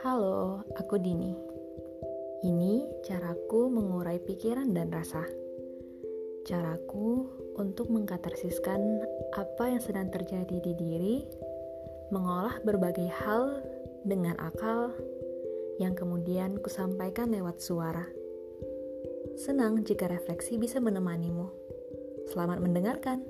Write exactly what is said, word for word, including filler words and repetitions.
Halo, aku Dini. Ini caraku mengurai pikiran dan rasa. Caraku untuk mengkatarsiskan apa yang sedang terjadi di diri, mengolah berbagai hal dengan akal, yang kemudian kusampaikan lewat suara. Senang jika refleksi bisa menemanimu. Selamat mendengarkan.